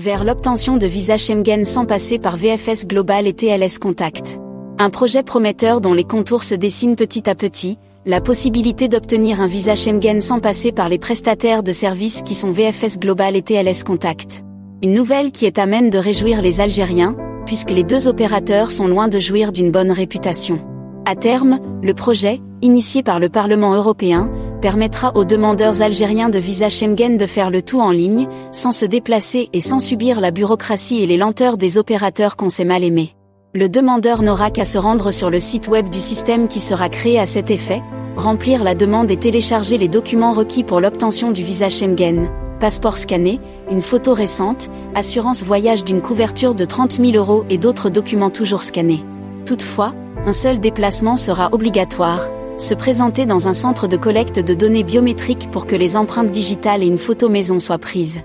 Vers l'obtention de visas Schengen sans passer par VFS Global et TLS Contact. Un projet prometteur dont les contours se dessinent petit à petit, la possibilité d'obtenir un visa Schengen sans passer par les prestataires de services qui sont VFS Global et TLS Contact. Une nouvelle qui est à même de réjouir les Algériens, puisque les deux opérateurs sont loin de jouir d'une bonne réputation. À terme, le projet, initié par le Parlement européen, permettra aux demandeurs algériens de visa Schengen de faire le tout en ligne, sans se déplacer et sans subir la bureaucratie et les lenteurs des opérateurs qu'on sait mal aimer. Le demandeur n'aura qu'à se rendre sur le site web du système qui sera créé à cet effet, remplir la demande et télécharger les documents requis pour l'obtention du visa Schengen. Passeport scanné, une photo récente, assurance voyage d'une couverture de 30 000 € et d'autres documents toujours scannés. Toutefois, un seul déplacement sera obligatoire, se présenter dans un centre de collecte de données biométriques pour que les empreintes digitales et une photo maison soient prises.